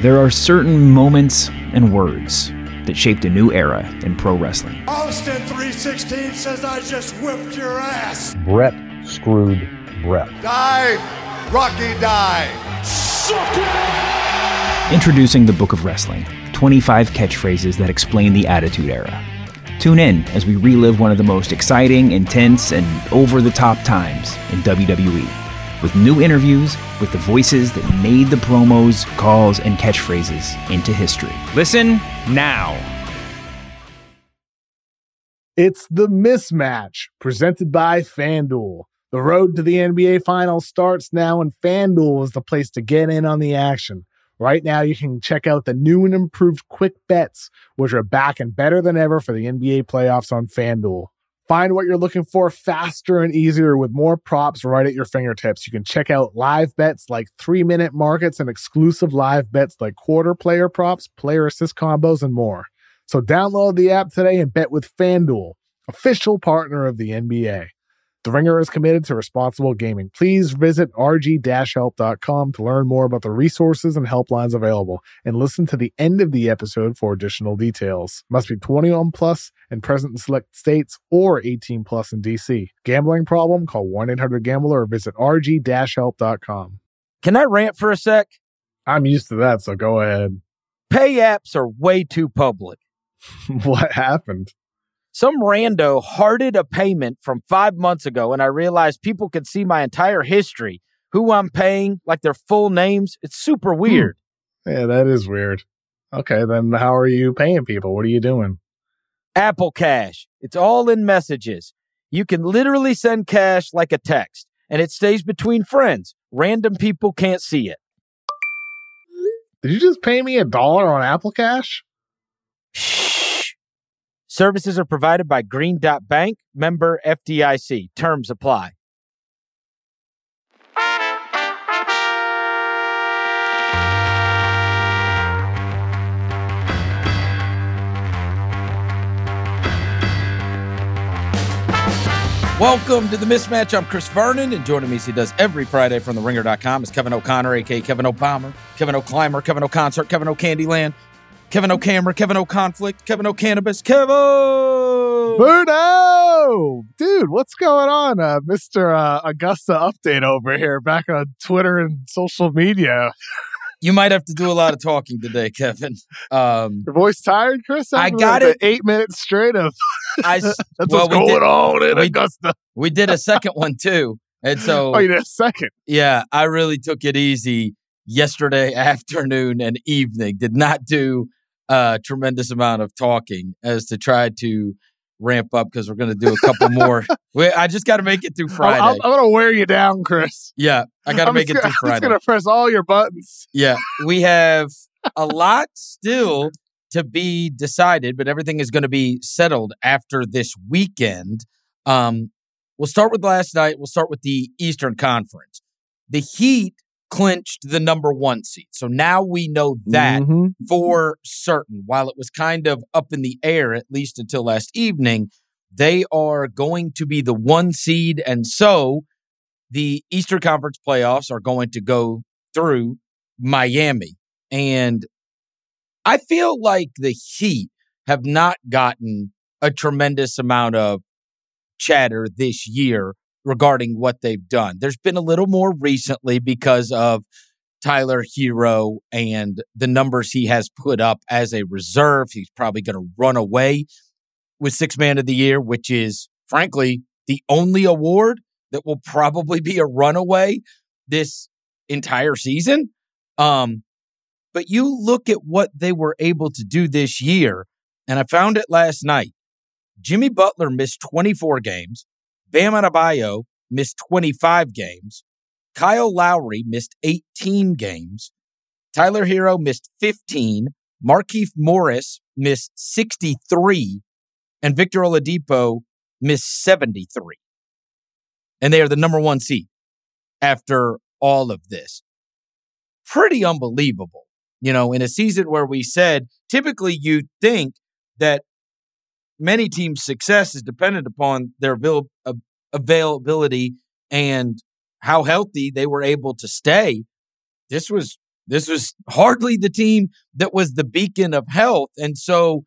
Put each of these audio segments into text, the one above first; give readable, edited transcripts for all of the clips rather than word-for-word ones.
There are certain moments and words that shaped a new era in pro wrestling. Austin 316 says, I just whipped your ass. Brett screwed Brett. Die, Rocky, die. Suck it! Introducing the Book of Wrestling, 25 catchphrases that explain the Attitude Era. Tune in as we relive one of the most exciting, intense, and over-the-top times in WWE. With new interviews with the voices that made the promos, calls, and catchphrases into history. Listen now. It's The Mismatch, presented by FanDuel. The road to the NBA Finals starts now, and FanDuel is the place to get in on the action. Right now, you can check out the new and improved Quick Bets, which are back and better than ever for the NBA playoffs on FanDuel. Find what you're looking for faster and easier with more props right at your fingertips. You can check out live bets like 3-minute markets and exclusive live bets like quarter player props, player assist combos, and more. So download the app today and bet with FanDuel, official partner of the NBA. The Ringer is committed to responsible gaming. Please visit rg-help.com to learn more about the resources and helplines available, and listen to the end of the episode for additional details. Must be 21 plus and present in select states, or 18 plus in DC. Gambling problem? Call 1-800-GAMBLER or visit rg-help.com. Can I rant for a sec? I'm used to that, so go ahead. Pay apps are way too public. What happened? Some rando hearted a payment from 5 months ago, and I realized people could see my entire history, who I'm paying, like their full names. It's super weird. Yeah, that is weird. Okay, then how are you paying people? What are you doing? Apple Cash. It's all in messages. You can literally send cash like a text, and it stays between friends. Random people can't see it. Did you just pay me $1 on Apple Cash? Services are provided by Green Dot Bank, member FDIC. Terms apply. Welcome to The Mismatch. I'm Chris Vernon, and joining me as he does every Friday from TheRinger.com is Kevin O'Connor, a.k.a. Kevin O'Palmer, Kevin O'Climber, Kevin O'Concert, Kevin O'Candyland, Kevin O'Camera, Kevin O'Conflict, Kevin O'Cannabis, Kevo! Birdo! Dude, what's going on? Mr. Augusta Update over here, back on Twitter and social media. You might have to do a lot of talking today, Kevin. Your voice tired, Chris? I got it. 8 minutes straight of That's what's going on in Augusta. We did a second one, too. And so, you did a second? Yeah, I really took it easy yesterday afternoon and evening. Did not do a tremendous amount of talking as to try to ramp up, because we're going to do a couple more. I just got to make it through Friday. I'm going to wear you down, Chris. Yeah, I got to make it through Friday. I'm just going to press all your buttons. Yeah, we have a lot still to be decided, but everything is going to be settled after this weekend. We'll start with last night. We'll start with the Eastern Conference. The Heat clinched the number one seed. So now we know that for certain. While it was kind of up in the air, at least until last evening, they are going to be the one seed. And so the Eastern Conference playoffs are going to go through Miami. And I feel like the Heat have not gotten a tremendous amount of chatter this year regarding what they've done. There's been a little more recently because of Tyler Hero and the numbers he has put up as a reserve. He's probably going to run away with Sixth Man of the Year, which is, frankly, the only award that will probably be a runaway this entire season. But you look at what they were able to do this year, and I found it last night. Jimmy Butler missed 24 games. Bam Adebayo missed 25 games. Kyle Lowry missed 18 games. Tyler Hero missed 15. Markieff Morris missed 63. And Victor Oladipo missed 73. And they are the number one seed after all of this. Pretty unbelievable. You know, in a season where we said, typically you think that many teams' success is dependent upon their availability and how healthy they were able to stay. This was This was hardly the team that was the beacon of health. And so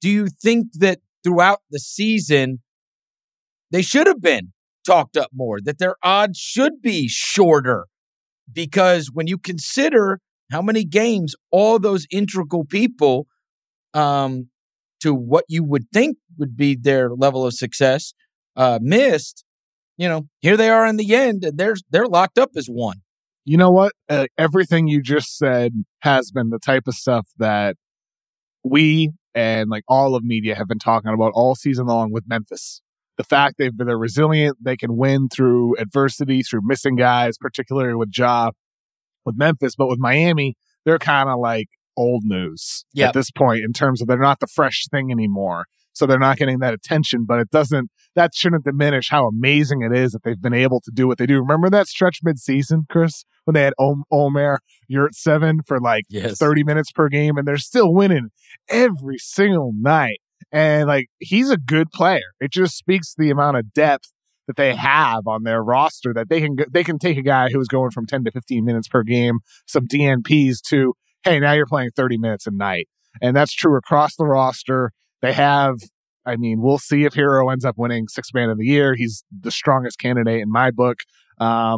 do you think that throughout the season, they should have been talked up more, that their odds should be shorter? Because when you consider how many games all those integral people to what you would think would be their level of success missed, you know, here they are in the end, and they're locked up as one. You know what? Everything you just said has been the type of stuff that we and like all of media have been talking about all season long with Memphis. The fact they're resilient, they can win through adversity, through missing guys, particularly with Ja, with Memphis. But with Miami, they're kind of like old news at this point in terms of they're not the fresh thing anymore. So they're not getting that attention, but that shouldn't diminish how amazing it is that they've been able to do what they do. Remember that stretch mid-season, Chris, when they had Omer Yurt7 for like 30 minutes per game, and they're still winning every single night. And like, he's a good player. It just speaks to the amount of depth that they have on their roster, that they can take a guy who was going from 10 to 15 minutes per game, some DNPs, to, hey, now you're playing 30 minutes a night. And that's true across the roster. They have, I mean, we'll see if Hero ends up winning Sixth Man of the Year. He's the strongest candidate in my book. Like,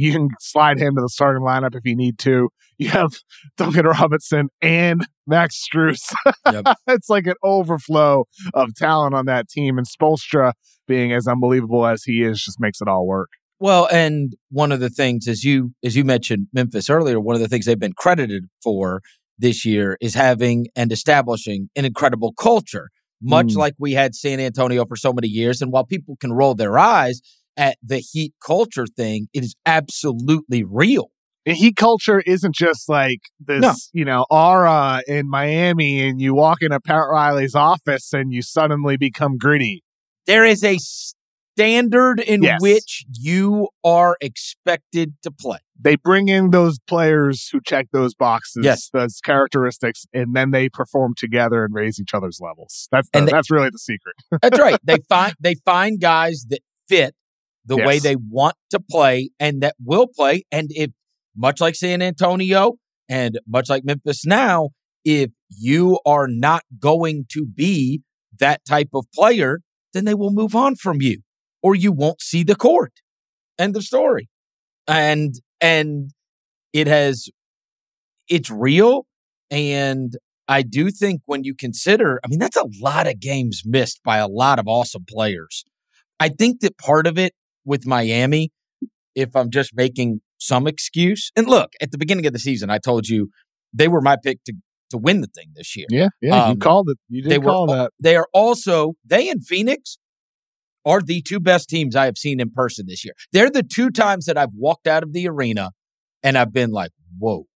you can slide him to the starting lineup if you need to. You have Duncan Robinson and Max Strus. Yep. It's like an overflow of talent on that team. And Spoelstra, being as unbelievable as he is, just makes it all work. Well, and one of the things, as you mentioned Memphis earlier, one of the things they've been credited for this year is having and establishing an incredible culture, much like we had San Antonio for so many years. And while people can roll their eyes at the Heat culture thing, it is absolutely real. And Heat culture isn't just like this, aura in Miami and you walk into Pat Riley's office and you suddenly become gritty. There is a standard in which you are expected to play. They bring in those players who check those boxes, those characteristics, and then they perform together and raise each other's levels. That's really the secret. That's right. They find guys that fit the way they want to play and that will play. And if, much like San Antonio and much like Memphis now, if you are not going to be that type of player, then they will move on from you or you won't see the court. End of story. And it's real. And I do think when you consider, I mean, that's a lot of games missed by a lot of awesome players. I think that part of it with Miami, if I'm just making some excuse, and look, at the beginning of the season, I told you they were my pick to win the thing this year. Yeah, you called it. You did call that. They and Phoenix are the two best teams I have seen in person this year. They're the two times that I've walked out of the arena and I've been like, whoa.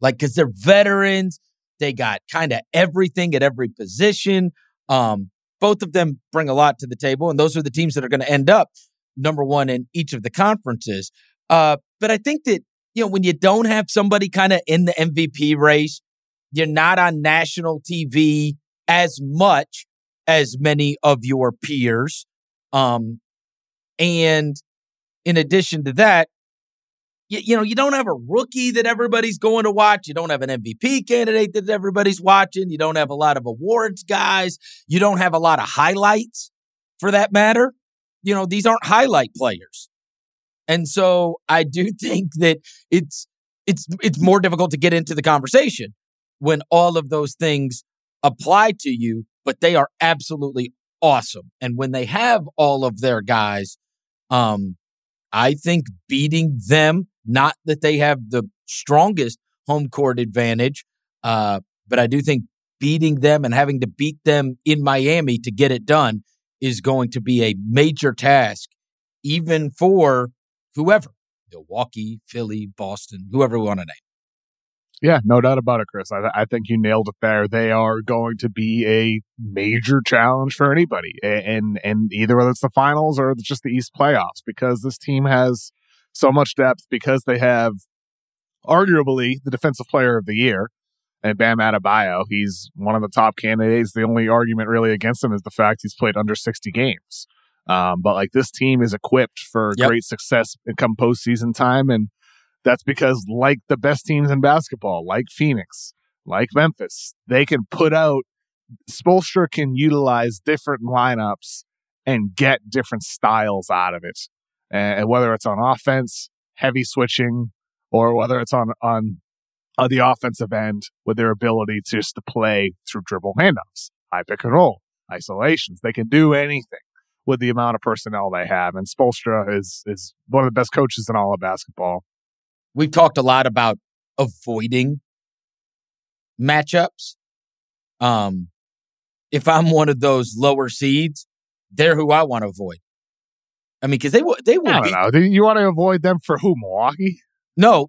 Like, because they're veterans. They got kind of everything at every position. Both of them bring a lot to the table, and those are the teams that are going to end up number one in each of the conferences. But I think that, you know, when you don't have somebody kind of in the MVP race, you're not on national TV as much as many of your peers. And in addition to that, you don't have a rookie that everybody's going to watch. You don't have an MVP candidate that everybody's watching. You don't have a lot of awards guys. You don't have a lot of highlights, for that matter. You know, these aren't highlight players. And so I do think that it's more difficult to get into the conversation when all of those things apply to you, but they are absolutely awesome. And when they have all of their guys, I think beating them, not that they have the strongest home court advantage, but I do think beating them and having to beat them in Miami to get it done is going to be a major task, even for whoever, Milwaukee, Philly, Boston, whoever we want to name. Yeah, no doubt about it, Chris. I think you nailed it there. They are going to be a major challenge for anybody, and either whether it's the finals or just the East playoffs, because this team has so much depth, because they have arguably the defensive player of the year, and Bam Adebayo. He's one of the top candidates. The only argument really against him is the fact he's played under 60 games. But like, this team is equipped for great success come postseason time, and That's because, like the best teams in basketball, like Phoenix, like Memphis, they can put out, Spoelstra can utilize different lineups and get different styles out of it. And whether it's on offense, heavy switching, or whether it's on the offensive end with their ability to just to play through dribble handoffs, high pick and roll, isolations. They can do anything with the amount of personnel they have. And Spoelstra is one of the best coaches in all of basketball. We've talked a lot about avoiding matchups. If I'm one of those lower seeds, they're who I want to avoid. I mean, because they will. I don't know. You want to avoid them for who? Milwaukee? No.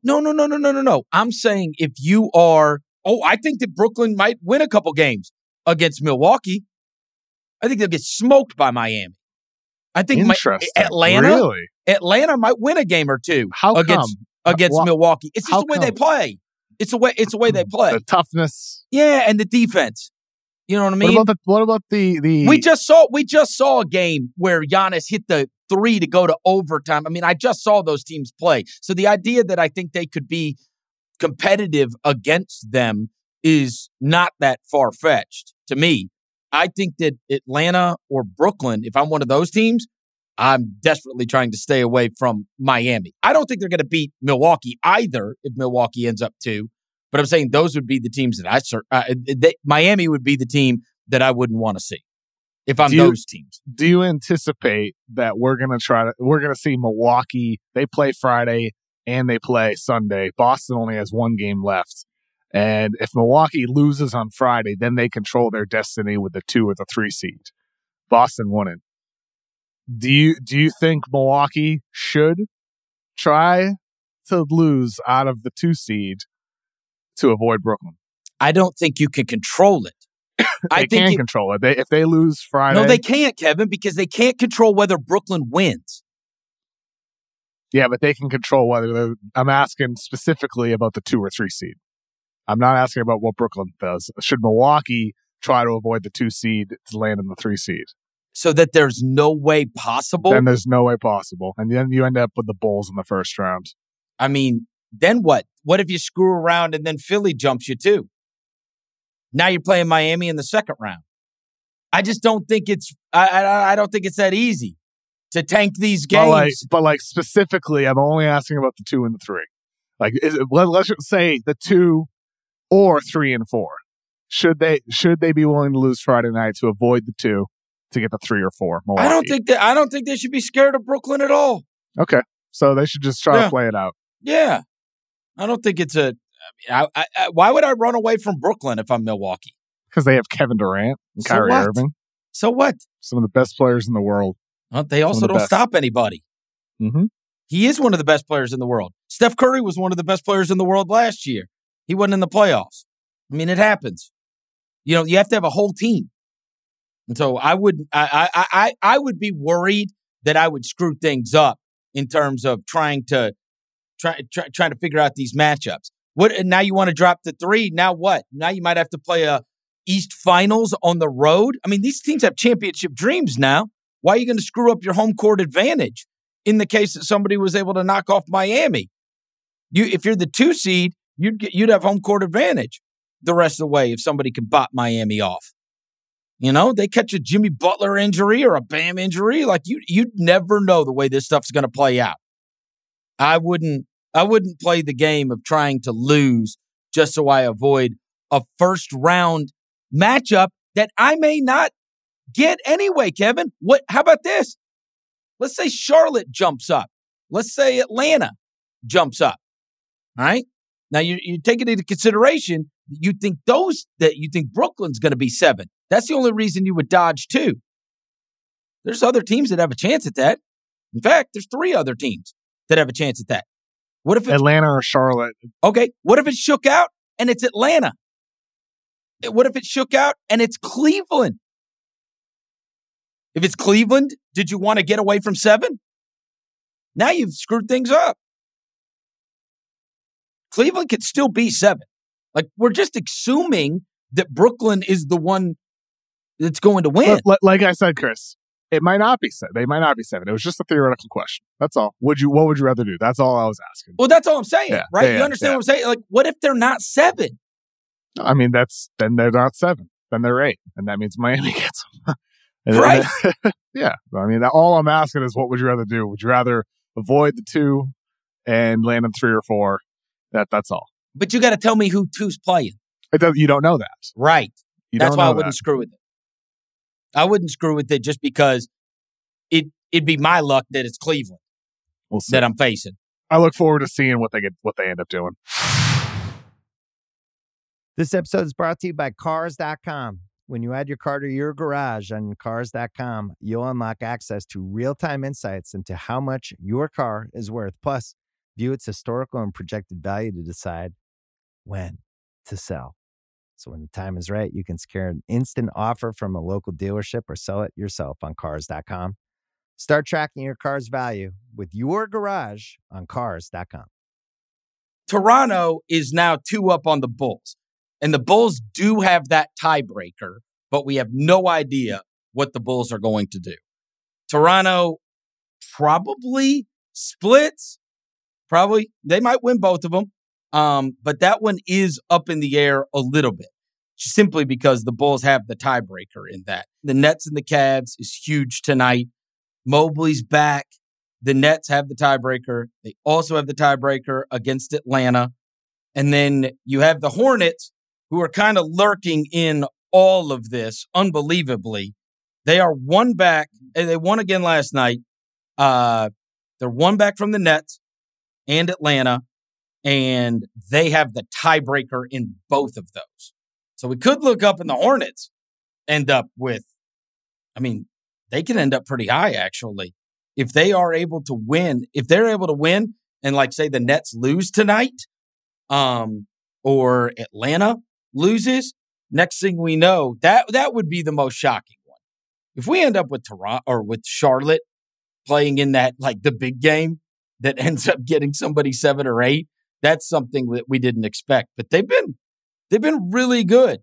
I'm saying if you are, I think that Brooklyn might win a couple games against Milwaukee. I think they'll get smoked by Miami. I think Atlanta might win a game or two. Against Milwaukee. It's just the way they play. It's the way they play. The toughness. Yeah, and the defense. You know what I mean? What about the We just saw a game where Giannis hit the three to go to overtime. I mean, I just saw those teams play. So the idea that I think they could be competitive against them is not that far-fetched to me. I think that Atlanta or Brooklyn, if I'm one of those teams, I'm desperately trying to stay away from Miami. I don't think they're going to beat Milwaukee either if Milwaukee ends up 2. But I'm saying those would be the teams that Miami would be the team that I wouldn't want to see if I'm those teams. Do you anticipate that we're going to see Milwaukee? They play Friday and they play Sunday. Boston only has one game left. And if Milwaukee loses on Friday, then they control their destiny with the 2 or the 3 seed. Boston wouldn't. Do you think Milwaukee should try to lose out of the 2 seed to avoid Brooklyn? I don't think you can control it. They can control it. If they lose Friday. No, they can't, Kevin, because they can't control whether Brooklyn wins. Yeah, but they can control whether I'm asking specifically about the 2 or 3 seed. I'm not asking about what Brooklyn does. Should Milwaukee try to avoid the 2 seed to land in the 3 seed? So that there's no way possible? Then there's no way possible. And then you end up with the Bulls in the first round. I mean, then what? What if you screw around and then Philly jumps you too? Now you're playing Miami in the second round. I just don't think it's that easy to tank these games. But specifically, I'm only asking about the 2 and the 3. Let's just say the 2 or 3 and 4. Should they be willing to lose Friday night to avoid the 2? To get the 3 or 4. Milwaukee. I don't think they should be scared of Brooklyn at all. Okay. So they should just try to play it out. Yeah. I don't think it's why would I run away from Brooklyn if I'm Milwaukee? Because they have Kevin Durant and Kyrie Irving. So what? Some of the best players in the world. Well, they also don't stop anybody. Mm-hmm. He is one of the best players in the world. Steph Curry was one of the best players in the world last year. He wasn't in the playoffs. I mean, it happens. You know, you have to have a whole team. And so I would be worried that I would screw things up in terms of trying to figure out these matchups. What now? You want to drop the 3? Now what? Now you might have to play a East Finals on the road. I mean, these teams have championship dreams now. Why are you going to screw up your home court advantage in the case that somebody was able to knock off Miami? If you're the 2 seed, you'd have home court advantage the rest of the way if somebody could bop Miami off. You know, they catch a Jimmy Butler injury or a Bam injury. Like you never know the way this stuff's going to play out. I wouldn't play the game of trying to lose just so I avoid a first round matchup that I may not get anyway, Kevin. What? How about this? Let's say Charlotte jumps up. Let's say Atlanta jumps up. All right. Now you take it into consideration. You think Brooklyn's going to be 7. That's the only reason you would dodge 2. There's other teams that have a chance at that. In fact, there's 3 other teams that have a chance at that. What if it's Atlanta or Charlotte? Okay. What if it shook out and it's Atlanta? What if it shook out and it's Cleveland? If it's Cleveland, did you want to get away from 7? Now you've screwed things up. Cleveland could still be 7. Like, we're just assuming that Brooklyn is the one that's going to win. Like I said, Chris, It might not be seven. They might not be seven. It was just a theoretical question. That's all. What would you rather do? That's all I was asking. Well, that's all I'm saying, right? Yeah, you understand what I'm saying? Like, what if they're not seven? I mean, then they're not seven. Then they're eight. And that means Miami gets them. Right? Yeah. I mean, all I'm asking is what would you rather do? Would you rather avoid the two and land on three or four? That's all. But you got to tell me who two's playing. You don't know that. Right. That's why I wouldn't screw with it. I wouldn't screw with it just because it'd be my luck that it's Cleveland that I'm facing. I look forward to seeing what they end up doing. This episode is brought to you by cars.com. When you add your car to your garage on cars.com, you'll unlock access to real-time insights into how much your car is worth. Plus, view its historical and projected value to decide when to sell. So when the time is right, you can secure an instant offer from a local dealership or sell it yourself on cars.com. Start tracking your car's value with your garage on cars.com. Toronto is now 2-up on the Bulls. And the Bulls do have that tiebreaker, but we have no idea what the Bulls are going to do. Toronto probably splits. Probably. They might win both of them. But that one is up in the air a little bit, simply because the Bulls have the tiebreaker in that. The Nets and the Cavs is huge tonight. Mobley's back. The Nets have the tiebreaker. They also have the tiebreaker against Atlanta. And then you have the Hornets, who are kind of lurking in all of this, unbelievably. They are one back, and they won again last night. They're one back from the Nets and Atlanta, and they have the tiebreaker in both of those. So we could look up, and the Hornets end up with, I mean, they can end up pretty high, actually. If they are able to win, and like say the Nets lose tonight, or Atlanta loses, next thing we know, that would be the most shocking one. If we end up with Toronto or with Charlotte playing in that, like the big game that ends up getting somebody 7 or 8, that's something that we didn't expect. But they've been really good.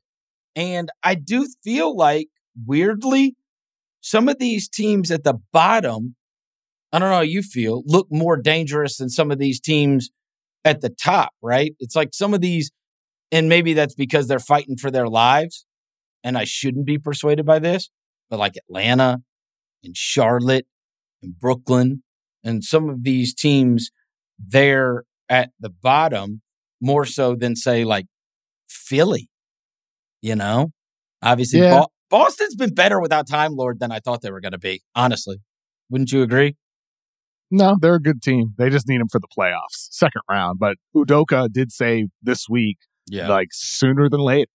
And I do feel like, weirdly, some of these teams at the bottom, I don't know how you feel, look more dangerous than some of these teams at the top, right? It's like some of these, and maybe that's because they're fighting for their lives, and I shouldn't be persuaded by this, but like Atlanta and Charlotte and Brooklyn and some of these teams, they're at the bottom more so than, say, like Philly, you know? Obviously, yeah. Boston's been better without Time Lord than I thought they were going to be, honestly. Wouldn't you agree? No, they're a good team. They just need them for the playoffs, second round. But Udoka did say this week, like sooner than later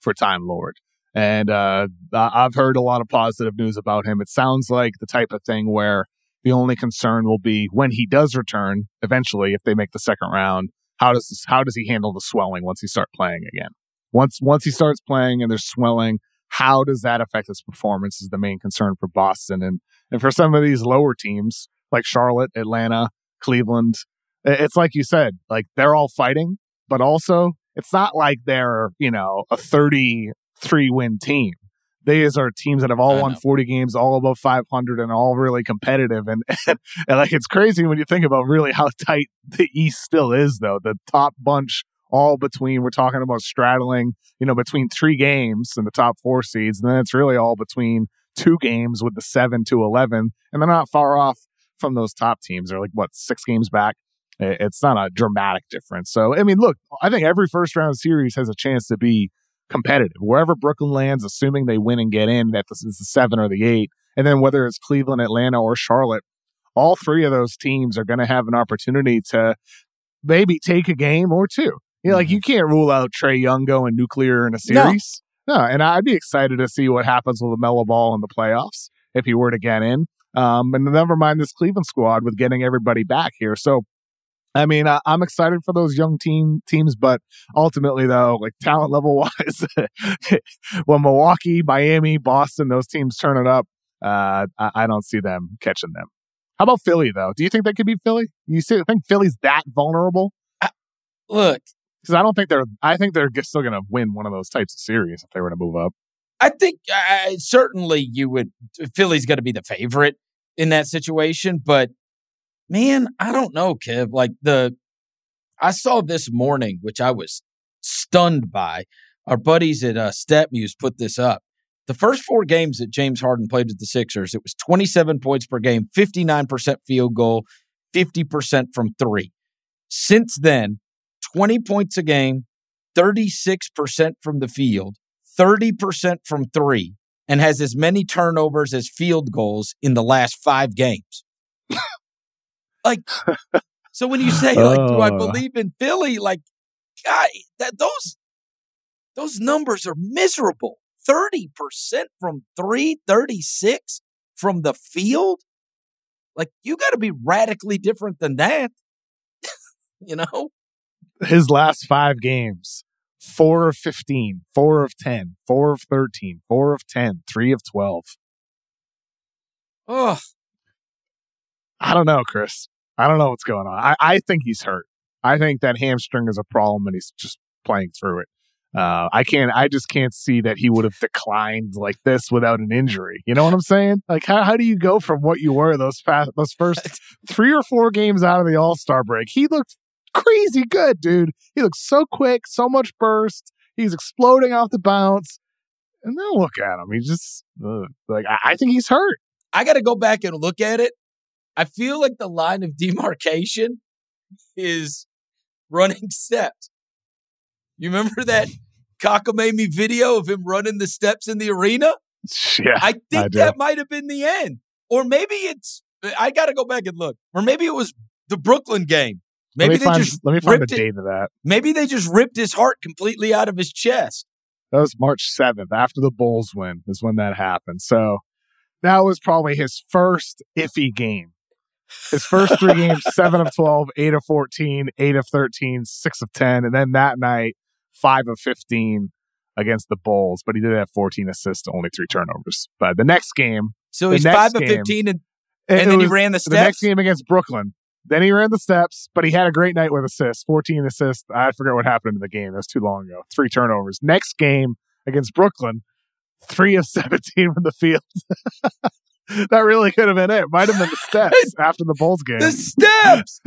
for Time Lord. And I've heard a lot of positive news about him. It sounds like the type of thing where the only concern will be when he does return, eventually, if they make the second round, how does he handle the swelling once he starts playing again? Once he starts playing and there's swelling, how does that affect his performance is the main concern for Boston. And for some of these lower teams, like Charlotte, Atlanta, Cleveland. It's like you said, like they're all fighting, but also it's not like they're, a 33-win team. These are teams that have all won 40 games, all above 500 and all really competitive. And like it's crazy when you think about really how tight the East still is, though. The top bunch all between, we're talking about straddling, between 3 games and the top 4 seeds. And then it's really all between 2 games with the 7 to 11. And they're not far off from those top teams. They're like, 6 games back? It's not a dramatic difference. So, I mean, look, I think every first round series has a chance to be competitive. Wherever Brooklyn lands, assuming they win and get in, that this is the 7 or the 8. And then whether it's Cleveland, Atlanta, or Charlotte, all 3 of those teams are going to have an opportunity to maybe take a game or 2. Like you can't rule out Trae Young going nuclear in a series. No, and I'd be excited to see what happens with LaMelo Ball in the playoffs if he were to get in. And never mind this Cleveland squad with getting everybody back here. So, I mean, I'm excited for those young teams, but ultimately, though, like talent level wise, when Milwaukee, Miami, Boston, those teams turn it up, I don't see them catching them. How about Philly, though? Do you think they could beat Philly? You think Philly's that vulnerable? Look, because I don't think I think they're still going to win one of those types of series if they were to move up. I think certainly you would. Philly's going to be the favorite in that situation, but man, I don't know, Kev. Like I saw this morning, which I was stunned by. Our buddies at StatMuse put this up. The first four games that James Harden played with the Sixers, it was 27 points per game, 59% field goal, 50% from three. Since then, 20 points a game, 36% from the field, 30% from three, and has as many turnovers as field goals in the last five games. Like, so when you say, like, do I believe in Philly? Like, God, those numbers are miserable. 30% from three, 36% from the field. Like, you got to be radically different than that, you know? His last five games, 4 of 15, 4 of 10, 4 of 13, 4 of 10, 3 of 12. Oh, I don't know, Chris. I don't know what's going on. I think he's hurt. I think that hamstring is a problem, and he's just playing through it. I just can't see that he would have declined like this without an injury. You know what I'm saying? Like, how do you go from what you were those first 3 or 4 games out of the All-Star break? He looked crazy good, dude. He looks so quick, so much burst. He's exploding off the bounce. And then look at him. He's just I think he's hurt. I got to go back and look at it. I feel like the line of demarcation is running steps. You remember that cockamamie video of him running the steps in the arena? Yeah, I think that might have been the end. Or maybe I got to go back and look. Or maybe it was the Brooklyn game. Let me find the date of that. Maybe they just ripped his heart completely out of his chest. That was March 7th. After the Bulls win is when that happened. So that was probably his first iffy game. His first 3 games, 7 of 12, 8 of 14, 8 of 13, 6 of 10. And then that night, 5 of 15 against the Bulls. But he did have 14 assists, only 3 turnovers. But the next game. So he's 5 of 15 and then he ran the steps? The next game against Brooklyn. Then he ran the steps, but he had a great night with assists, 14 assists. I forget what happened in the game. That was too long ago. 3 turnovers. Next game against Brooklyn, 3 of 17 from the field. That really could have been it. Might have been the steps after the Bulls game. The steps!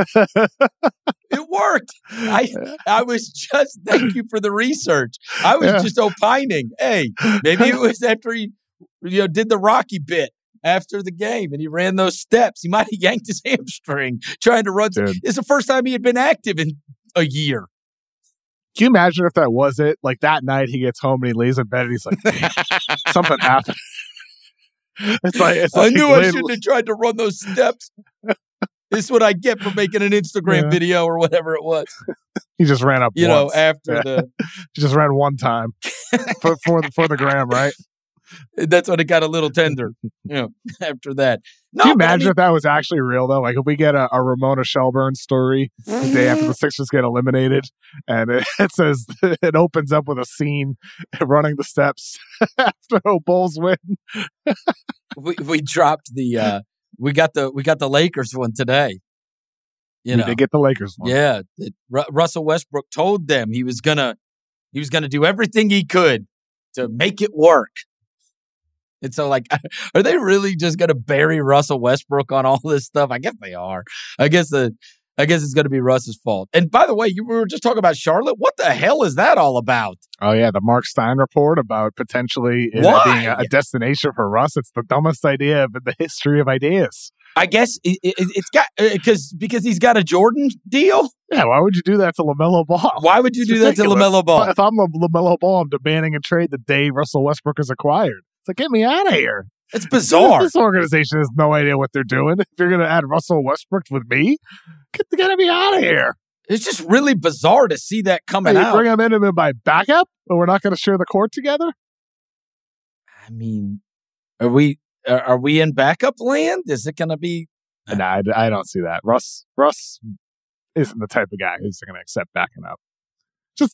It worked. I was just, thank you for the research. I was just opining. Hey, maybe it was after he did the Rocky bit after the game and he ran those steps. He might have yanked his hamstring trying to run. It's the first time he had been active in a year. Can you imagine if that was it? Like that night he gets home and he lays in bed and he's like, something happened. It's like I knew I shouldn't have tried to run those steps. This is what I get for making an Instagram video or whatever it was. He just ran up once. After the... He just ran one time for the gram, right? That's when it got a little tender, after that. No, can you imagine if that was actually real, though? Like, if we get a Ramona Shelburne story the day after the Sixers get eliminated, and it says it opens up with a scene running the steps after a Bulls win. we dropped the we got the Lakers one today. They get the Lakers one. Yeah, Russell Westbrook told them he was gonna do everything he could to make it work. And so, like, are they really just going to bury Russell Westbrook on all this stuff? I guess they are. I guess it's going to be Russ's fault. And by the way, we were just talking about Charlotte. What the hell is that all about? Oh, yeah. The Mark Stein report about potentially being a destination for Russ. It's the dumbest idea in the history of ideas. I guess it's got because he's got a Jordan deal. Yeah, why would you do that to LaMelo Ball? Why would you do that to LaMelo Ball? If I'm LaMelo Ball, I'm demanding a trade the day Russell Westbrook is acquired. Like, get me out of here. It's bizarre. This organization has no idea what they're doing. If you're going to add Russell Westbrook with me, get me out of here. It's just really bizarre to see that coming out. Bring him in by backup, but we're not going to share the court together? I mean, are we in backup land? Is it going to be? No, I don't see that. Russ isn't the type of guy who's going to accept backing up.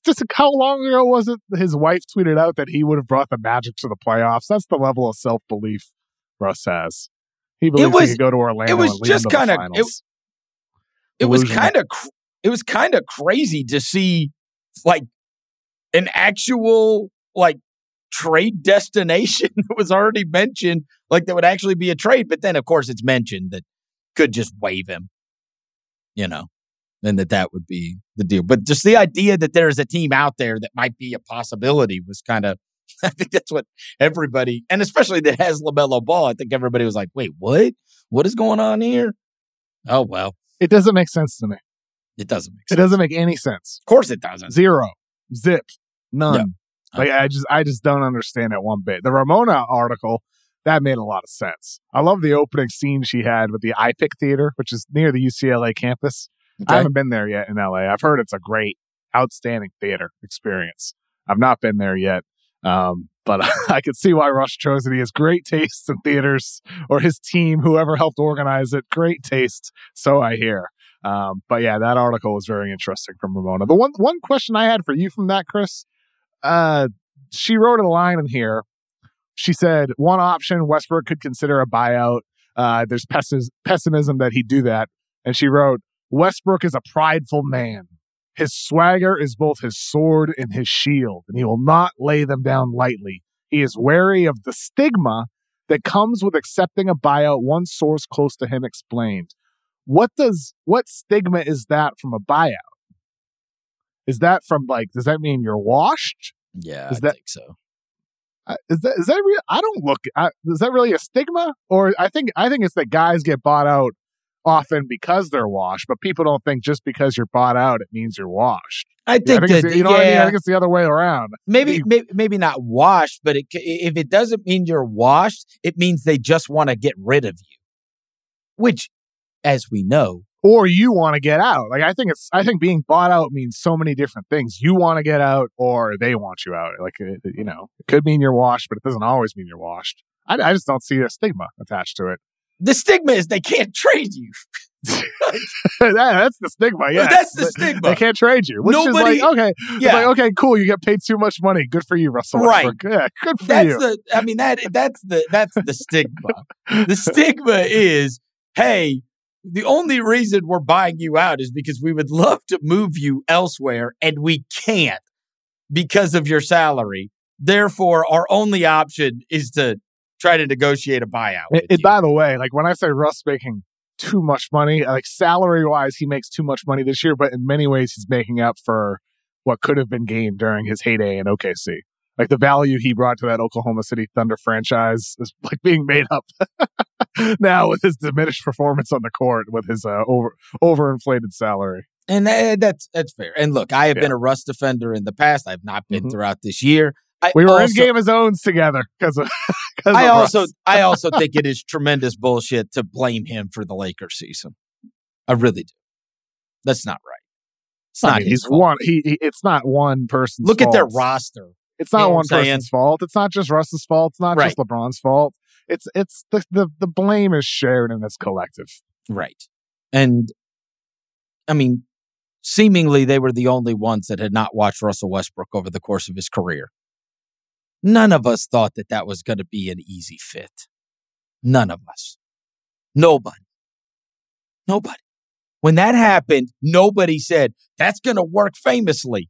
Just how long ago was it his wife tweeted out that he would have brought the Magic to the playoffs? That's the level of self-belief Russ has. He believes he could go to Orlando and lead them to the finals. It was kind of crazy to see like an actual like trade destination that was already mentioned, like that would actually be a trade. But then, of course, it's mentioned that could just waive him, you know, and that would be the deal. But just the idea that there's a team out there that might be a possibility was kind of, I think that's what everybody, and especially that has LaMelo Ball, I think everybody was like, wait, what? What is going on here? Oh, well. It doesn't make sense to me. It doesn't make sense. It doesn't make any sense. Of course it doesn't. Zero. Zip. None. Yep. Like, I just don't understand it one bit. The Ramona article, that made a lot of sense. I love the opening scene she had with the IPIC Theater, which is near the UCLA campus. Okay. I haven't been there yet in LA. I've heard it's a great, outstanding theater experience. I've not been there yet. But I could see why Rush chose it. He has great taste in theaters, or his team, whoever helped organize it, great taste. So I hear. But yeah, that article was very interesting from Ramona. The one question I had for you from that, Chris, she wrote a line in here. She said, one option, Westbrook could consider a buyout. There's pessimism that he'd do that. And she wrote, Westbrook is a prideful man. His swagger is both his sword and his shield, and he will not lay them down lightly. He is wary of the stigma that comes with accepting a buyout, one source close to him explained. What stigma is that from a buyout? Is that from, like, does that mean you're washed? Yeah, I think so. Is that real? I don't look. Is that really a stigma? Or I think it's that guys get bought out often because they're washed, but people don't think just because you're bought out, it means you're washed. I think it's the other way around. Maybe not washed, but if it doesn't mean you're washed, it means they just want to get rid of you, which, as we know, or you want to get out. Like, I think being bought out means so many different things. You want to get out, or they want you out. Like, you know, it could mean you're washed, but it doesn't always mean you're washed. I just don't see a stigma attached to it. The stigma is they can't trade you. That's the stigma, yeah. That's the stigma. They can't trade you, which is like, okay. Yeah. It's like, okay, cool, you get paid too much money. Good for you, Russell. Right. Yeah, good for you. That's the stigma. The stigma is, hey, the only reason we're buying you out is because we would love to move you elsewhere, and we can't because of your salary. Therefore, our only option is to try to negotiate a buyout. By the way, like, when I say Russ making too much money, like, salary-wise, he makes too much money this year, but in many ways, he's making up for what could have been gained during his heyday in OKC. Like, the value he brought to that Oklahoma City Thunder franchise is, like, being made up now with his diminished performance on the court, with his overinflated salary. And that's fair. And look, I have been a Russ defender in the past. I've not been throughout this year. We were in Game of Zones together because of I also think it is tremendous bullshit to blame him for the Lakers season. I really do. That's not right. It's not his fault. It's not one person's fault. Look at their roster. It's not one person's fault. It's not just Russ's fault. It's not just LeBron's fault. It's the blame is shared and it's collective. Right. And I mean, seemingly they were the only ones that had not watched Russell Westbrook over the course of his career. None of us thought that was going to be an easy fit. None of us. Nobody. When that happened, nobody said, that's going to work famously.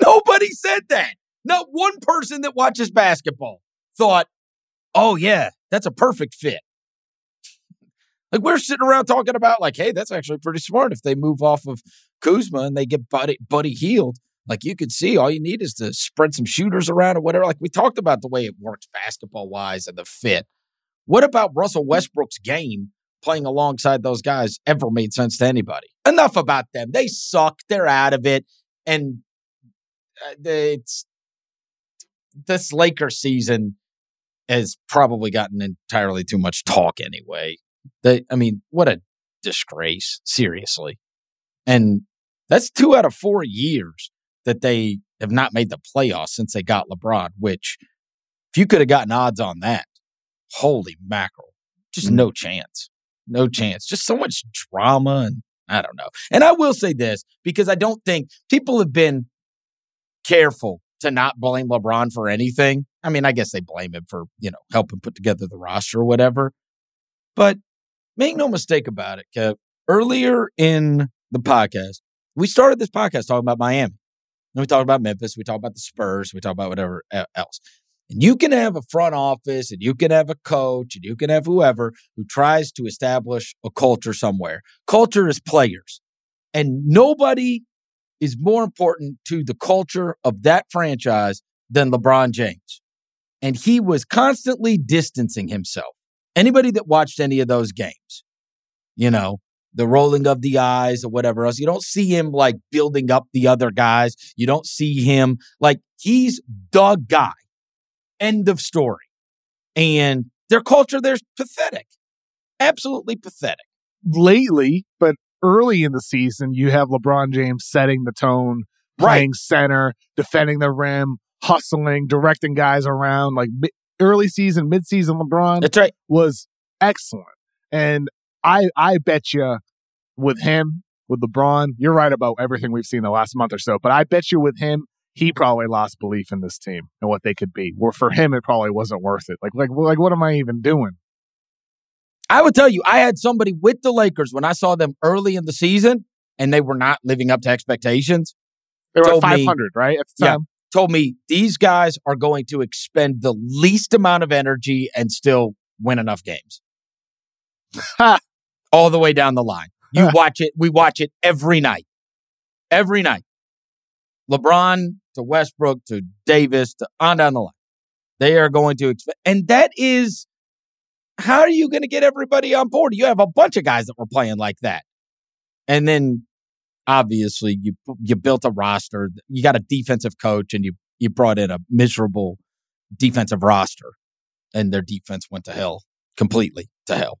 Nobody said that. Not one person that watches basketball thought, oh, yeah, that's a perfect fit. Like, we're sitting around talking about, like, hey, that's actually pretty smart if they move off of Kuzma and they get Buddy Hield. Like, you could see, all you need is to spread some shooters around or whatever. Like, we talked about the way it works basketball-wise and the fit. What about Russell Westbrook's game playing alongside those guys ever made sense to anybody? Enough about them. They suck. They're out of it. And it's this Lakers season has probably gotten entirely too much talk anyway. What a disgrace, seriously. And that's 2 out of 4 years that they have not made the playoffs since they got LeBron, which, if you could have gotten odds on that, holy mackerel, just no chance. Just so much drama, and I don't know. And I will say this, because I don't think people have been careful to not blame LeBron for anything. I mean, I guess they blame him for, you know, helping put together the roster or whatever. But make no mistake about it, Kev, earlier in the podcast, we started this podcast talking about Miami. Then we talk about Memphis. We talk about the Spurs. We talk about whatever else. And you can have a front office and you can have a coach and you can have whoever who tries to establish a culture somewhere. Culture is players. And nobody is more important to the culture of that franchise than LeBron James. And he was constantly distancing himself. Anybody that watched any of those games, you know, the rolling of the eyes or whatever else, you don't see him like building up the other guys. You don't see him like he's the guy. End of story. And their culture, they're pathetic. Absolutely pathetic. Lately, but early in the season, you have LeBron James setting the tone, playing center, defending the rim, hustling, directing guys around. Like early season, mid-season LeBron was excellent. And I bet you with him, with LeBron, you're right about everything we've seen the last month or so, but I bet you with him, he probably lost belief in this team and what they could be. Well, for him, it probably wasn't worth it. Like, what am I even doing? I would tell you, I had somebody with the Lakers when I saw them early in the season and they were not living up to expectations. They were at 500, right? At the time. Yeah, told me these guys are going to expend the least amount of energy and still win enough games. All the way down the line. You watch it. We watch it every night. Every night. LeBron to Westbrook to Davis to on down the line. They are going to expect. And that is, how are you going to get everybody on board? You have a bunch of guys that were playing like that. And then, obviously, you built a roster. You got a defensive coach, and you brought in a miserable defensive roster. And their defense went to hell, completely to hell.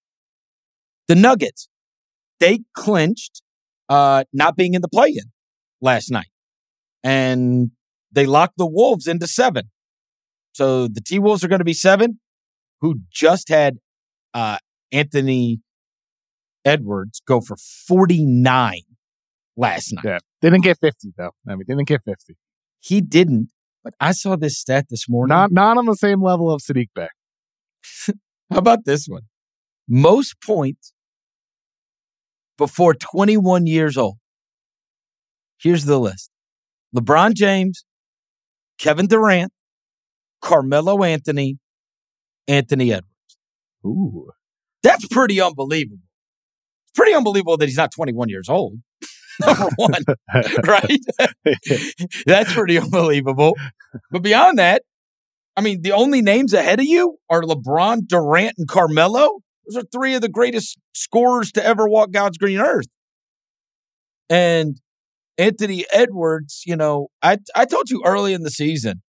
The Nuggets, they clinched not being in the play-in last night. And they locked the Wolves into 7. So the T-Wolves are going to be 7, who just had Anthony Edwards go for 49 last night. Yeah. They didn't get 50, though. I mean, they didn't get 50. He didn't, but I saw this stat this morning. Not on the same level of Sadiq Bey. How about this one? Most points before 21 years old. Here's the list. LeBron James, Kevin Durant, Carmelo Anthony, Anthony Edwards. Ooh. That's pretty unbelievable. It's pretty unbelievable that he's not 21 years old. Number one, right? That's pretty unbelievable. But beyond that, I mean, the only names ahead of you are LeBron, Durant, and Carmelo. Those are three of the greatest scorers to ever walk God's green earth. And Anthony Edwards, I told you early in the season,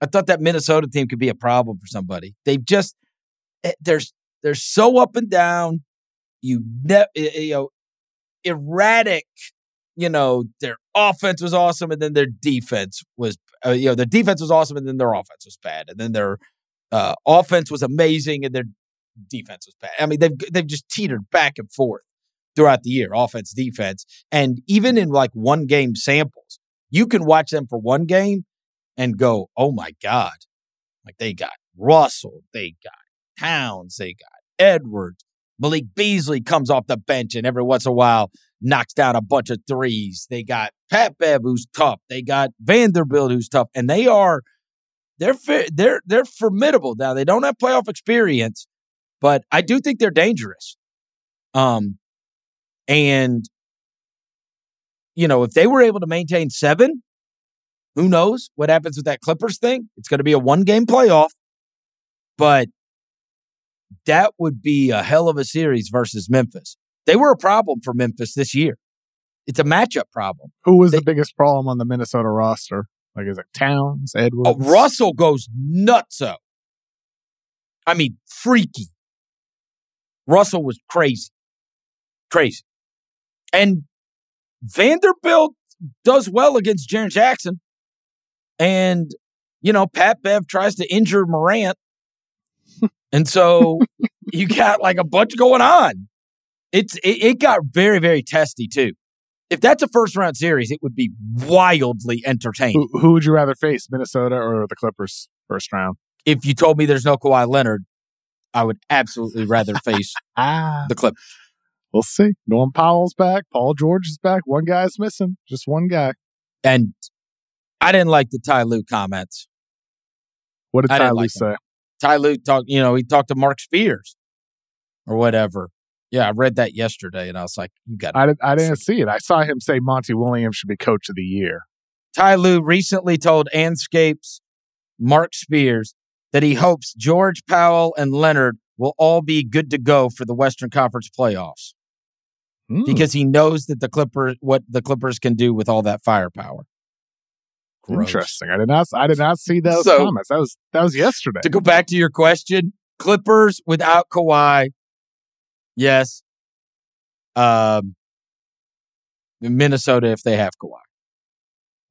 I thought that Minnesota team could be a problem for somebody. They're so up and down, erratic. Their offense was awesome, and then their defense was, their defense was awesome, and then their offense was bad, and then their offense was amazing, and their defense was bad. I mean, they've just teetered back and forth throughout the year, offense, defense. And even in like one game samples, you can watch them for one game and go, oh my God, like they got Russell, they got Towns, they got Edwards. Malik Beasley comes off the bench and every once in a while knocks down a bunch of threes. They got Pat Bev, who's tough. They got Vanderbilt, who's tough. And they're formidable. Now, they don't have playoff experience, But I do think they're dangerous. And, you know, if they were able to maintain 7, who knows what happens with that Clippers thing? It's going to be a 1-game playoff. But that would be a hell of a series versus Memphis. They were a problem for Memphis this year. It's a matchup problem. Who was the biggest problem on the Minnesota roster? Like, is it Towns, Edwards? Oh, Russell goes nutso. I mean, freaky. Russell was crazy. Crazy. And Vanderbilt does well against Jaren Jackson. And, you know, Pat Bev tries to injure Morant. And so you got like a bunch going on. It got very, very testy, too. If that's a first-round series, it would be wildly entertaining. Who would you rather face, Minnesota or the Clippers first round? If you told me there's no Kawhi Leonard, I would absolutely rather face the Clippers. We'll see. Norm Powell's back. Paul George is back. One guy's missing. Just one guy. And I didn't like the Ty Lue comments. What did Ty Lue say? Ty Lue talked, you know, he talked to Mark Spears or whatever. Yeah, I read that yesterday, and I was like, "You got." I didn't see it. I saw him say Monty Williams should be Coach of the Year. Ty Lue recently told Anscape's Mark Spears that he hopes George, Powell, and Leonard will all be good to go for the Western Conference playoffs because he knows that what the Clippers can do with all that firepower. Gross. Interesting. I did not see those comments. That was yesterday. To go back to your question, Clippers without Kawhi. Yes. Minnesota, if they have Kawhi.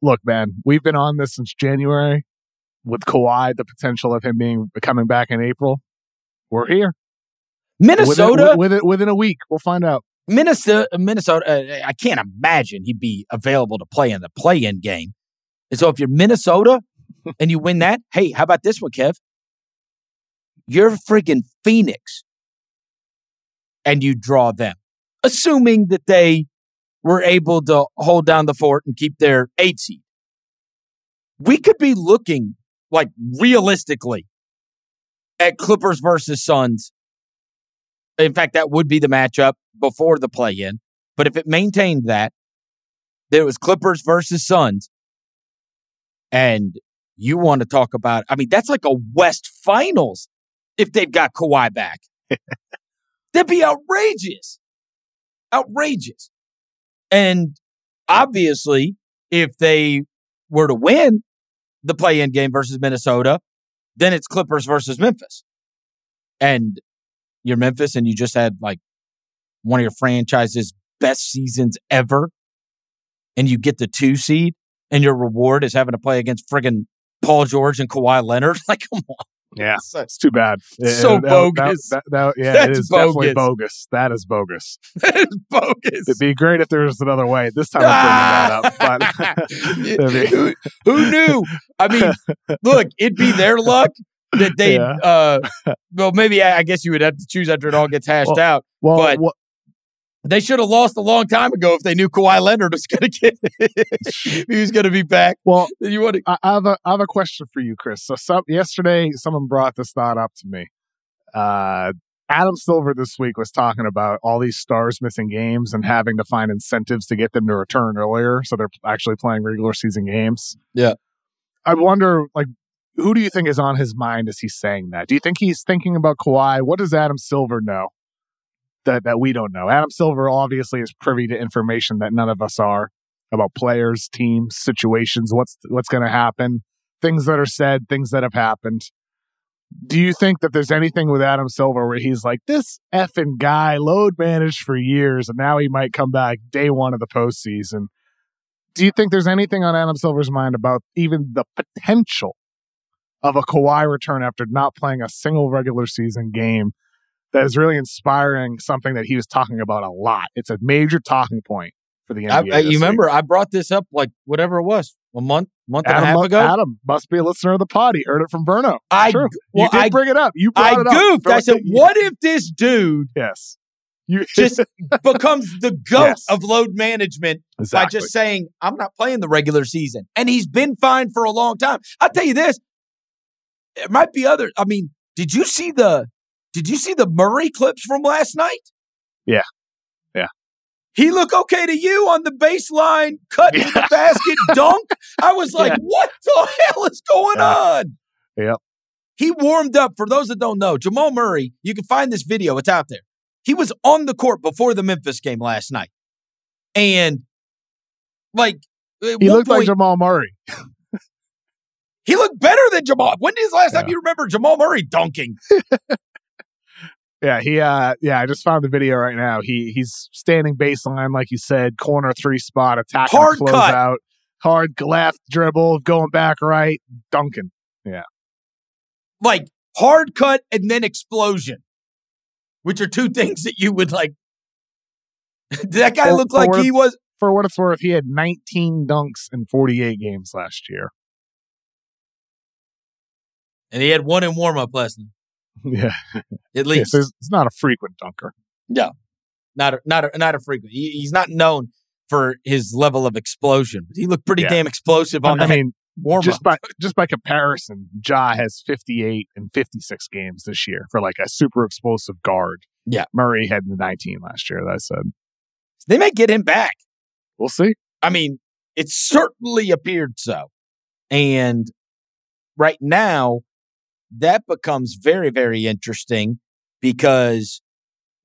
Look, man, we've been on this since January with Kawhi, the potential of him coming back in April. We're here. Minnesota? Within a week, we'll find out. Minnesota, I can't imagine he'd be available to play in the play-in game. And so if you're Minnesota and you win that, hey, how about this one, Kev? You're freaking Phoenix. And you draw them, assuming that they were able to hold down the fort and keep their 8 seed. We could be looking, like, realistically at Clippers versus Suns. In fact, that would be the matchup before the play-in. But if it maintained that, there was Clippers versus Suns. And you want to talk about, I mean, that's like a West Finals if they've got Kawhi back. That'd be outrageous. Outrageous. And obviously, if they were to win the play-in game versus Minnesota, then it's Clippers versus Memphis. And you're Memphis and you just had like one of your franchise's best seasons ever. And you get the 2 seed and your reward is having to play against friggin' Paul George and Kawhi Leonard. Like, come on. Yeah, it's too bad. Bogus. That's it is bogus. Definitely bogus. That is bogus. That is bogus. It'd be great if there was another way. This time I'm bringing that up. But who knew? I mean, look, it'd be their luck that they. Yeah. Well, maybe I guess you would have to choose after it all gets hashed out. Well, but they should have lost a long time ago if they knew Kawhi Leonard was going to he was going to be back. Well, I have a question for you, Chris. So yesterday, someone brought this thought up to me. Adam Silver this week was talking about all these stars missing games and having to find incentives to get them to return earlier, so they're actually playing regular season games. Yeah, I wonder, like, who do you think is on his mind as he's saying that? Do you think he's thinking about Kawhi? What does Adam Silver know that we don't know? Adam Silver obviously is privy to information that none of us are about players, teams, situations, what's going to happen, things that are said, things that have happened. Do you think that there's anything with Adam Silver where he's like, this effing guy load managed for years and now he might come back day one of the postseason? Do you think there's anything on Adam Silver's mind about even the potential of a Kawhi return after not playing a single regular season game that is really inspiring something that he was talking about a lot? It's a major talking point for the NBA. You remember, I brought this up like whatever it was, a month and a half ago. Adam must be a listener of the pod. He heard it from Verno. You did bring it up. You brought it up. I goofed. I said, what if this dude just becomes the GOAT of load management by just saying, I'm not playing the regular season? And he's been fine for a long time. I'll tell you this. It might be other. I mean, did you see the Did you see the Murray clips from last night? Yeah. Yeah. He looked okay to you on the baseline, cut to the basket, dunk. I was like, what the hell is going on? Yeah. He warmed up. For those that don't know, Jamal Murray, you can find this video. It's out there. He was on the court before the Memphis game last night. And, like, he looked like Jamal Murray. He looked better than Jamal. When is the last time you remember Jamal Murray dunking? I just found the video right now. He's standing baseline, like you said, corner three spot, attacking, hard close cut. Out, hard left dribble, going back right, dunking. Yeah. Like, hard cut and then explosion, which are two things that you would like. Did that guy look like he was? For what it's worth, he had 19 dunks in 48 games last year. And he had one in warm-up last night. Yeah. At least. Yeah, so he's not a frequent dunker. No. Not a frequent. He's not known for his level of explosion, but he looked pretty damn explosive on warm-up. Just by comparison, Ja has 58 and 56 games this year for like a super explosive guard. Yeah. Murray had 19 last year, that I said. They may get him back. We'll see. I mean, it certainly appeared so. And right now, that becomes very, very interesting because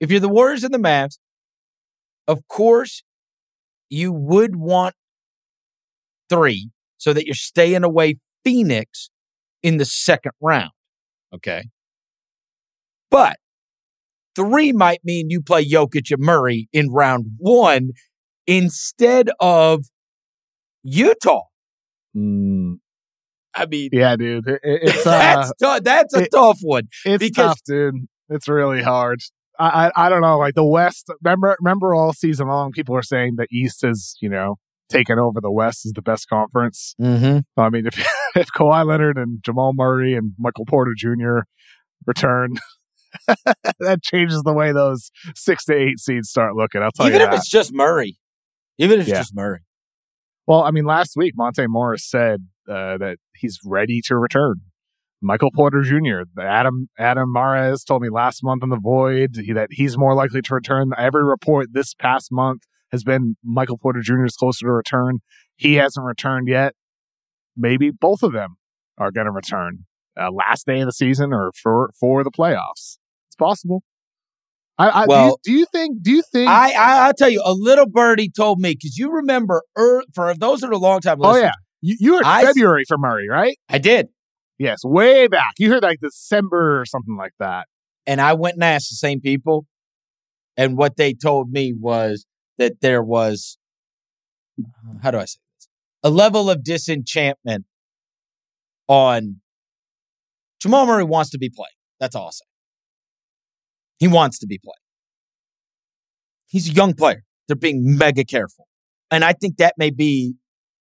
if you're the Warriors and the Mavs, of course, you would want three so that you're staying away Phoenix in the second round. Okay. But three might mean you play Jokic and Murray in round one instead of Utah. I mean, yeah, dude, it's that's a tough one. It's tough, dude. It's really hard. I don't know. Like the West, remember all season long, people are saying the East is, taking over the West is the best conference. Mm-hmm. I mean, if Kawhi Leonard and Jamal Murray and Michael Porter Jr. return, that changes the way those 6 to 8 seeds start looking. I'll tell you that. Even if it's just Murray. Well, I mean, last week, Monte Morris said that he's ready to return. Michael Porter Jr., Adam Mares told me last month on The Void that he's more likely to return. Every report this past month has been Michael Porter Jr. is closer to return. He hasn't returned yet. Maybe both of them are going to return last day of the season or for the playoffs. It's possible. Do you think? I'll tell you, a little birdie told me, because you remember, for those that are long-time listeners. Oh, yeah. You heard February for Murray, right? I did. Yes, way back. You heard like December or something like that. And I went and asked the same people, and what they told me was that there was, how do I say this? A level of disenchantment on Jamal Murray wants to be played. That's awesome. He wants to be played. He's a young player. They're being mega careful. And I think that may be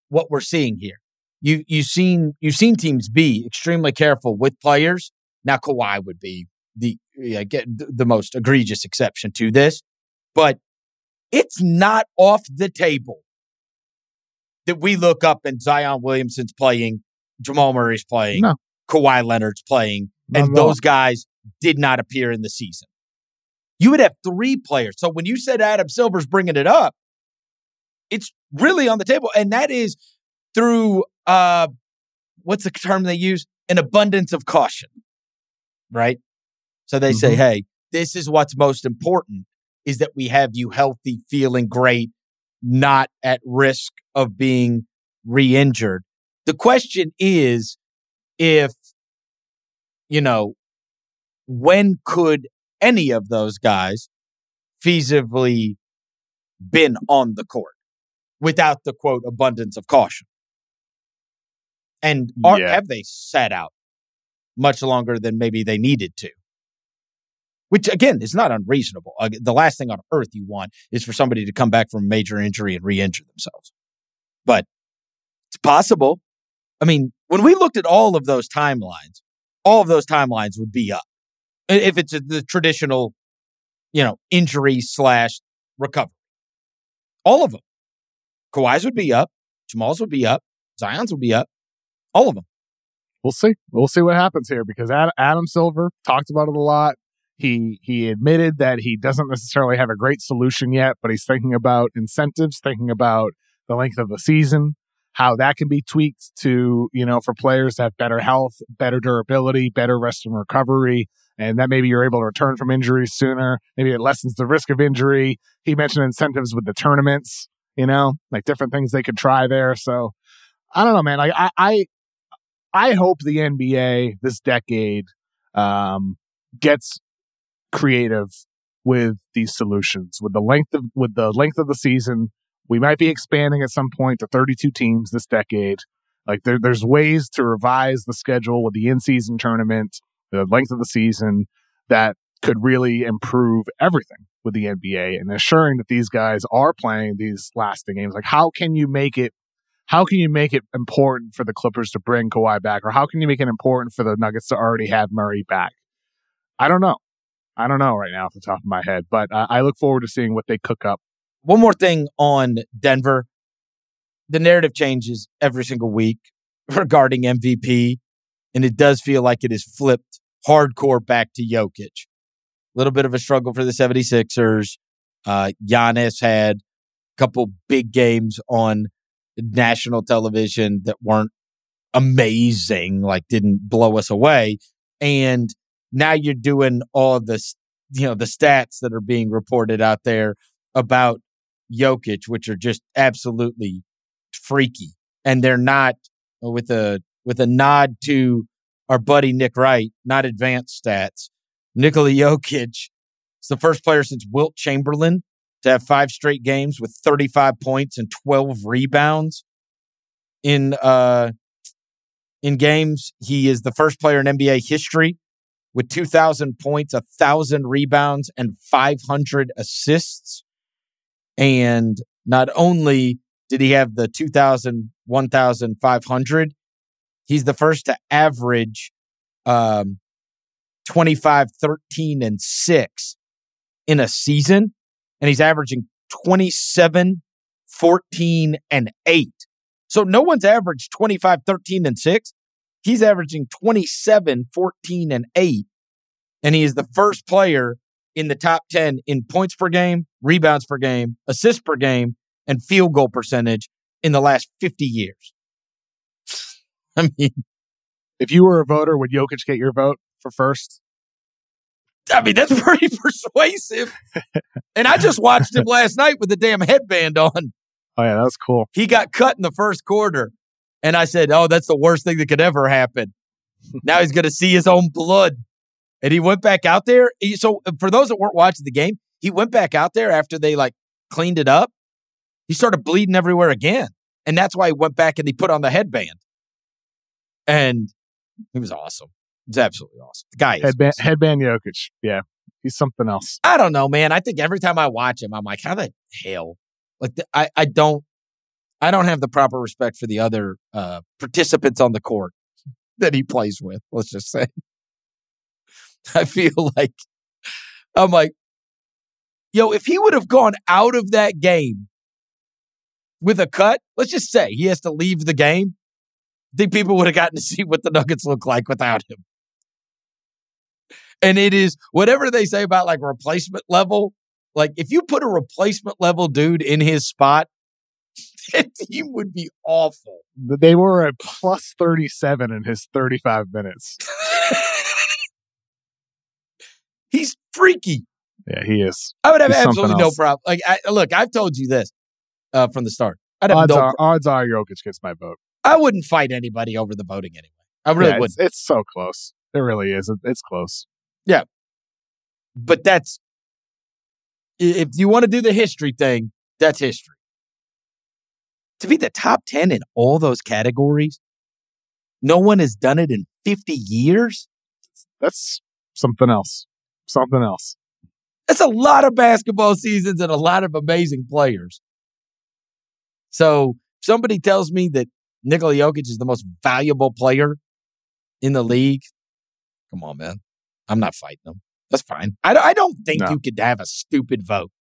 what we're seeing here. You've seen teams be extremely careful with players. Now, Kawhi would be the most egregious exception to this. But it's not off the table that we look up and Zion Williamson's playing, Jamal Murray's playing, Kawhi Leonard's playing, and those guys did not appear in the season. You would have three players. So when you said Adam Silver's bringing it up, it's really on the table. And that is through, what's the term they use? An abundance of caution, right? So they say, hey, this is what's most important is that we have you healthy, feeling great, not at risk of being re-injured. The question is if, when could any of those guys feasibly been on the court without the, quote, abundance of caution? And have they sat out much longer than maybe they needed to? Which, again, is not unreasonable. The last thing on earth you want is for somebody to come back from a major injury and re-injure themselves. But it's possible. I mean, when we looked at all of those timelines would be up. If it's the traditional, injury / recovery. All of them. Kawhi's would be up. Jamal's would be up. Zion's would be up. All of them. We'll see. We'll see what happens here because Adam Silver talked about it a lot. He admitted that he doesn't necessarily have a great solution yet, but he's thinking about incentives, thinking about the length of the season, how that can be tweaked to, you know, for players to have better health, better durability, better rest and recovery, and that maybe you're able to return from injuries sooner. Maybe it lessens the risk of injury. He mentioned incentives with the tournaments, you know, like different things they could try there. So I don't know, man. Like, I hope the NBA this decade gets creative with these solutions, with the length of the season. We might be expanding at some point to 32 teams this decade. Like there's ways to revise the schedule with the in-season tournament, the length of the season, that could really improve everything with the NBA and ensuring that these guys are playing these lasting games. Like how can you make it important for the Clippers to bring Kawhi back, or how can you make it important for the Nuggets to already have Murray back? I don't know right now off the top of my head, but I look forward to seeing what they cook up. One more thing on Denver. The narrative changes every single week regarding MVP, and it does feel like it is flipped hardcore back to Jokic. A little bit of a struggle for the 76ers. Giannis had a couple big games on national television that weren't amazing, like didn't blow us away. And now you're doing all the stats that are being reported out there about Jokic, which are just absolutely freaky. And they're not, with a nod to our buddy Nick Wright, not advanced stats. Nikola Jokic is the first player since Wilt Chamberlain to have 5 straight games with 35 points and 12 rebounds in games. He is the first player in NBA history with 2,000 points, 1,000 rebounds, and 500 assists. And not only did he have the 2,000, 1,500, he's the first to average 25, 13, and 6 in a season. And he's averaging 27, 14, and 8. So no one's averaged 25, 13, and 6. He's averaging 27, 14, and 8. And he is the first player in the top 10 in points per game, rebounds per game, assists per game, and field goal percentage in the last 50 years. I mean, if you were a voter, would Jokic get your vote for first? I mean, that's pretty persuasive. And I just watched him last night with the damn headband on. Oh, yeah, that was cool. He got cut in the first quarter. And I said, oh, that's the worst thing that could ever happen. Now he's going to see his own blood. And he went back out there. So for those that weren't watching the game, he went back out there after they cleaned it up. He started bleeding everywhere again. And that's why he went back and he put on the headband. And it was awesome. It's absolutely awesome. The guy is awesome. Headband Jokic. Yeah. He's something else. I don't know, man. I think every time I watch him, I'm like, how the hell? I don't have the proper respect for the other participants on the court that he plays with, let's just say. I feel like, I'm like, yo, if he would have gone out of that game with a cut, let's just say he has to leave the game, I think people would have gotten to see what the Nuggets look like without him. And it is, whatever they say about replacement level, if you put a replacement level dude in his spot, that team would be awful. They were at plus 37 in his 35 minutes. He's freaky. Yeah, he is. I would have absolutely no problem. I've told you this from the start. Odds are Jokic gets my vote. I wouldn't fight anybody over the voting anyway. I really wouldn't. It's so close. It really is. It's close. Yeah. But that's... If you want to do the history thing, that's history. To be the top 10 in all those categories, no one has done it in 50 years? That's something else. Something else. That's a lot of basketball seasons and a lot of amazing players. So if somebody tells me that Nikola Jokic is the most valuable player in the league, come on, man. I'm not fighting them. That's fine. I don't think you could have a stupid vote.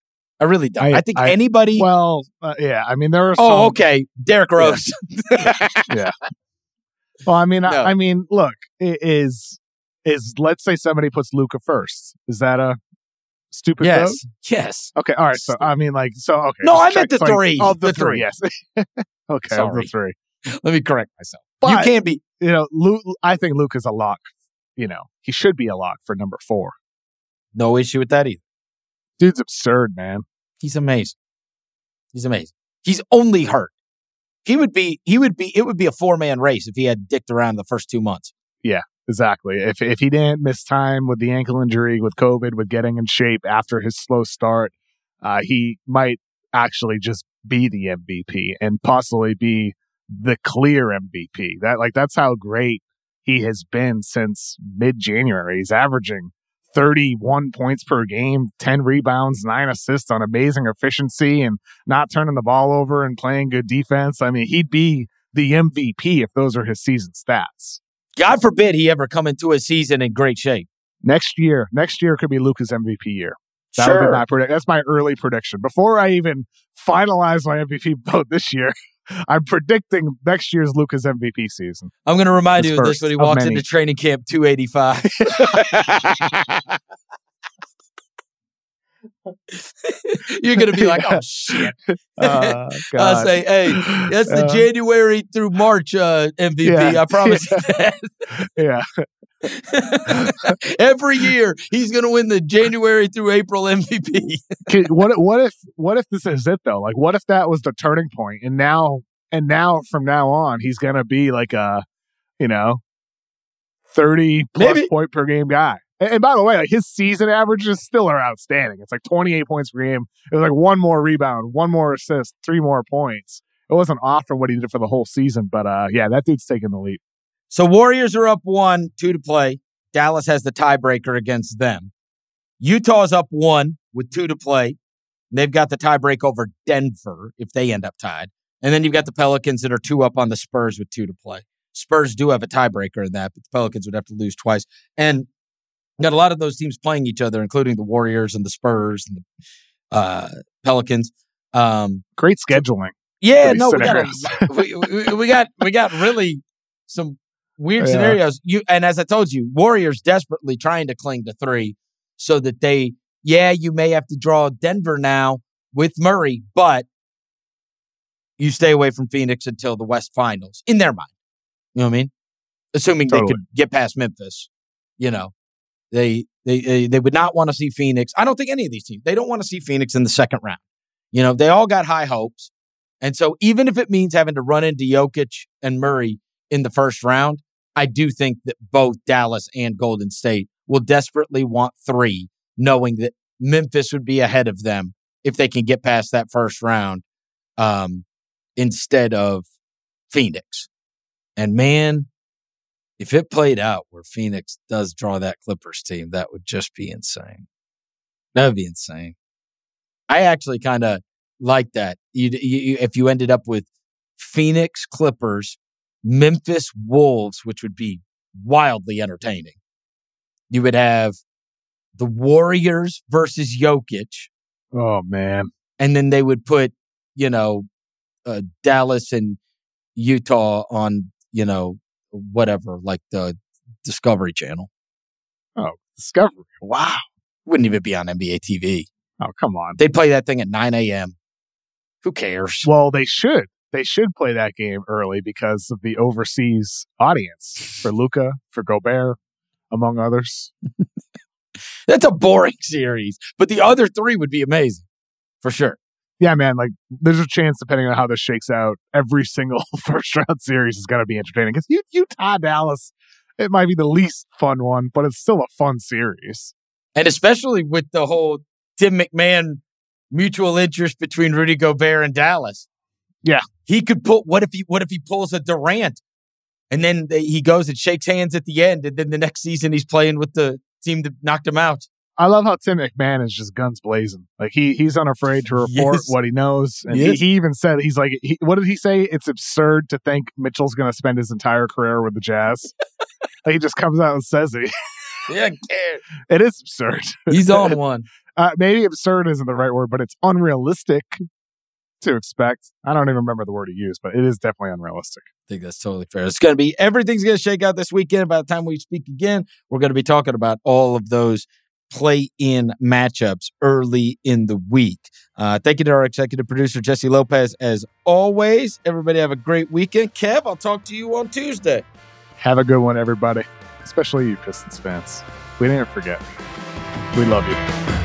I really don't. I think anybody... Well, yeah. I mean, there are some... Oh, okay. Derrick Rose. Yeah. Well, I mean, look, it is... is, let's say somebody puts Luka first. Is that a stupid vote? Yes. Okay. All right. So I mean, like, so okay. No, I meant the three. Oh, the three. Yes. Okay. Sorry. The three. Let me correct myself. But, you can't be. You know, I think Luka's a lock. You know, he should be a lock for number 4. No issue with that either. Dude's absurd, man. He's amazing. He's amazing. He's only hurt. It would be a 4-man race if he had dicked around the first 2 months. Yeah, exactly. If he didn't miss time with the ankle injury, with COVID, with getting in shape after his slow start, he might actually just be the MVP and possibly be the clear MVP. That's how great he has been since mid-January. He's averaging 31 points per game, 10 rebounds, 9 assists on amazing efficiency and not turning the ball over and playing good defense. I mean, he'd be the MVP if those are his season stats. God forbid he ever come into a season in great shape. Next year could be Luka's MVP year. That would be my prediction. That's my early prediction. Before I even finalize my MVP vote this year, I'm predicting next year's Luka's MVP season. I'm going to remind you of this when he walks into training camp 285. You're going to be like, oh, shit. I'll say, hey, that's the January through March MVP. Yeah, I promise you that. Yeah. Every year, he's going to win the January through April MVP. What if this is it, though? Like, what if that was the turning point? And now from now on, he's going to be like a, 30-plus point per game guy. And by the way, like, his season averages still are outstanding. It's like 28 points per game. It was like one more rebound, one more assist, 3 more points. It wasn't off from what he did for the whole season, but that dude's taking the leap. So Warriors are up 1, 2 to play. Dallas has the tiebreaker against them. Utah's up 1 with 2 to play. They've got the tiebreak over Denver if they end up tied. And then you've got the Pelicans that are 2 up on the Spurs with 2 to play. Spurs do have a tiebreaker in that, but the Pelicans would have to lose twice. And got a lot of those teams playing each other, including the Warriors and the Spurs and the Pelicans. Great scheduling. Yeah, no, we got really some weird scenarios. And as I told you, Warriors desperately trying to cling to 3 so that you may have to draw Denver now with Murray, but you stay away from Phoenix until the West Finals, in their mind. You know what I mean? Assuming they could get past Memphis, They would not want to see Phoenix. I don't think any of these teams, they don't want to see Phoenix in the second round. They all got high hopes. And so even if it means having to run into Jokic and Murray in the first round, I do think that both Dallas and Golden State will desperately want 3, knowing that Memphis would be ahead of them if they can get past that first round instead of Phoenix. And man, if it played out where Phoenix does draw that Clippers team, that would just be insane. That would be insane. I actually kind of like that. If you ended up with Phoenix Clippers, Memphis Wolves, which would be wildly entertaining. You would have the Warriors versus Jokic. Oh, man. And then they would put, Dallas and Utah on, whatever, like the Discovery Channel. Oh, Discovery. Wow. Wouldn't even be on NBA TV. Oh, come on. They play that thing at 9 a.m. Who cares? Well, they should. They should play that game early because of the overseas audience for Luka, for Gobert, among others. That's a boring series, but the other 3 would be amazing for sure. Yeah, man, like there's a chance, depending on how this shakes out, every single first round series is going to be entertaining. Because Utah, Dallas, it might be the least fun one, but it's still a fun series. And especially with the whole Tim McMahon mutual interest between Rudy Gobert and Dallas. Yeah. He could put, what if he pulls a Durant and then he goes and shakes hands at the end. And then the next season he's playing with the team that knocked him out. I love how Tim McMahon is just guns blazing. Like he's unafraid to report what he knows. And he even said, he's like, what did he say? It's absurd to think Mitchell's going to spend his entire career with the Jazz. Like he just comes out and says it. Yeah, it is absurd. He's on one. Maybe absurd isn't the right word, but it's unrealistic. to expect. I don't even remember the word he used, but it is definitely unrealistic. I think that's totally fair. It's going to be, everything's going to shake out this weekend. By the time we speak again, we're going to be talking about all of those play-in matchups early in the week. Thank you to our executive producer, Jessie Lopez, as always. Everybody have a great weekend. Kev, I'll talk to you on Tuesday. Have a good one, everybody, especially you Pistons fans. We didn't forget. We love you.